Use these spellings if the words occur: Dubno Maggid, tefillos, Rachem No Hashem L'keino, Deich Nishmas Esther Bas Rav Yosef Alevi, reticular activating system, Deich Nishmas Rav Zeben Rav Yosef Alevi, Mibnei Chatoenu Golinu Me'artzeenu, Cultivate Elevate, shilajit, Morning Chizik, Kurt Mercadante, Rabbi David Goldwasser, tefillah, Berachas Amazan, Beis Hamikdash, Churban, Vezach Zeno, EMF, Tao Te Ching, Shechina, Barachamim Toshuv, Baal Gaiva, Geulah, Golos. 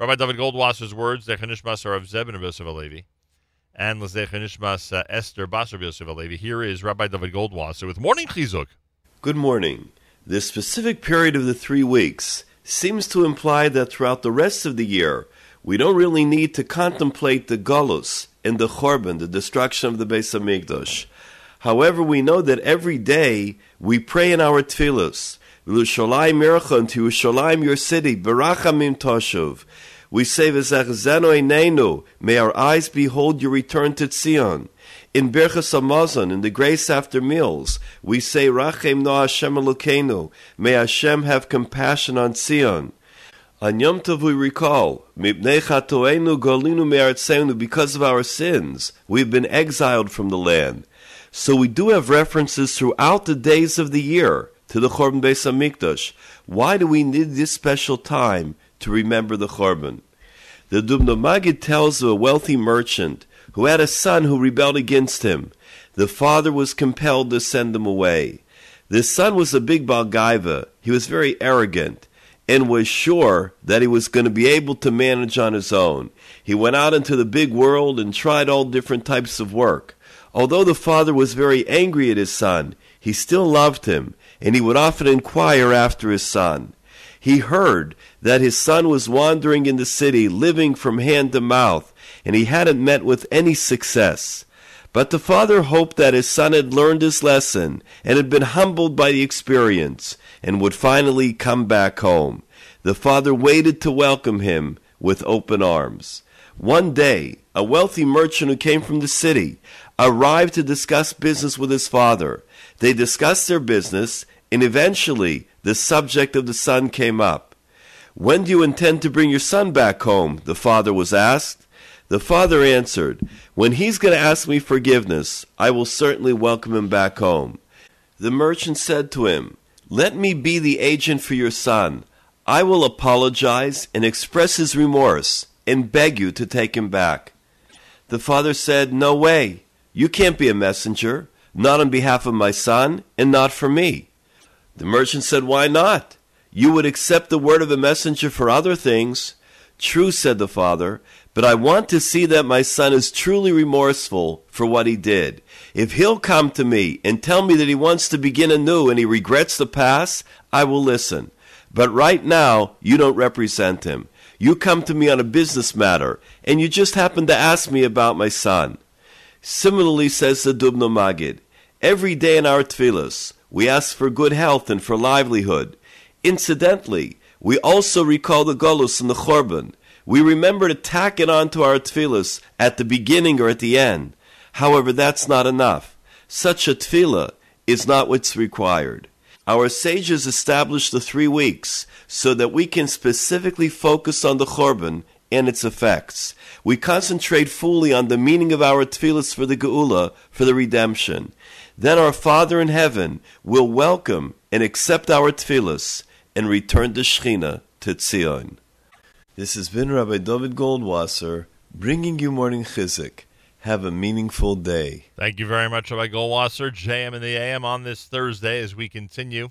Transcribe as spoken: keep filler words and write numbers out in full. Rabbi David Goldwasser's words, Deich Nishmas Rav Zeben Rav Yosef Alevi, and Deich Nishmas Esther Bas Rav Yosef Alevi. Here is Rabbi David Goldwasser with Morning Chizik. Good morning. This specific period of the three weeks seems to imply that throughout the rest of the year, we don't really need to contemplate the Golos and the Churban, the destruction of the Beis Hamikdash. However, we know that every day we pray in our tefillos, Usholay mircha, to Usholay your city, Barachamim Toshuv. We say Vezach Zeno Einenu, may our eyes behold your return to Zion. In Berachas Amazan, in the grace after meals, we say Rachem No Hashem L'keino, may Hashem have compassion on Zion. On Yom Tov we recall Mibnei Chatoenu Golinu Me'artzeenu, because of our sins we've been exiled from the land. So we do have references throughout the days of the year to the Churban Beis Hamikdash. Why do we need this special time to remember the Churban? The Dubno Maggid tells of a wealthy merchant who had a son who rebelled against him. The father was compelled to send him away. This son was a big Baal Gaiva. He was very arrogant and was sure that he was going to be able to manage on his own. He went out into the big world and tried all different types of work. Although the father was very angry at his son, he still loved him, and he would often inquire after his son. He heard that his son was wandering in the city, living from hand to mouth, and he hadn't met with any success. But the father hoped that his son had learned his lesson and had been humbled by the experience and would finally come back home. The father waited to welcome him with open arms. One day, a wealthy merchant who came from the city arrived to discuss business with his father. They discussed their business, and eventually the subject of the son came up. "When do you intend to bring your son back home?" the father was asked. The father answered, "When he's going to ask me forgiveness, I will certainly welcome him back home." The merchant said to him, "Let me be the agent for your son. I will apologize and express his remorse and beg you to take him back." The father said, "No way. You can't be a messenger, not on behalf of my son and not for me." The merchant said, "Why not? You would accept the word of a messenger for other things." "True," said the father, "but I want to see that my son is truly remorseful for what he did. If he'll come to me and tell me that he wants to begin anew and he regrets the past, I will listen. But right now, you don't represent him. You come to me on a business matter, and you just happened to ask me about my son." Similarly, says the Dubno Maggid, every day in our tefillos, we ask for good health and for livelihood. Incidentally, we also recall the Golos and the Churban. We remember to tack it onto our tefillos at the beginning or at the end. However, that's not enough. Such a tefillah is not what's required. Our sages established the three weeks so that we can specifically focus on the Churban and its effects. We concentrate fully on the meaning of our tefillos for the Geulah, for the redemption. Then our Father in Heaven will welcome and accept our tefillos and return the Shechina to Zion. This has been Rabbi David Goldwasser bringing you Morning Chizik. Have a meaningful day. Thank you very much, Rabbi Goldwasser. J M and the A M on this Thursday as we continue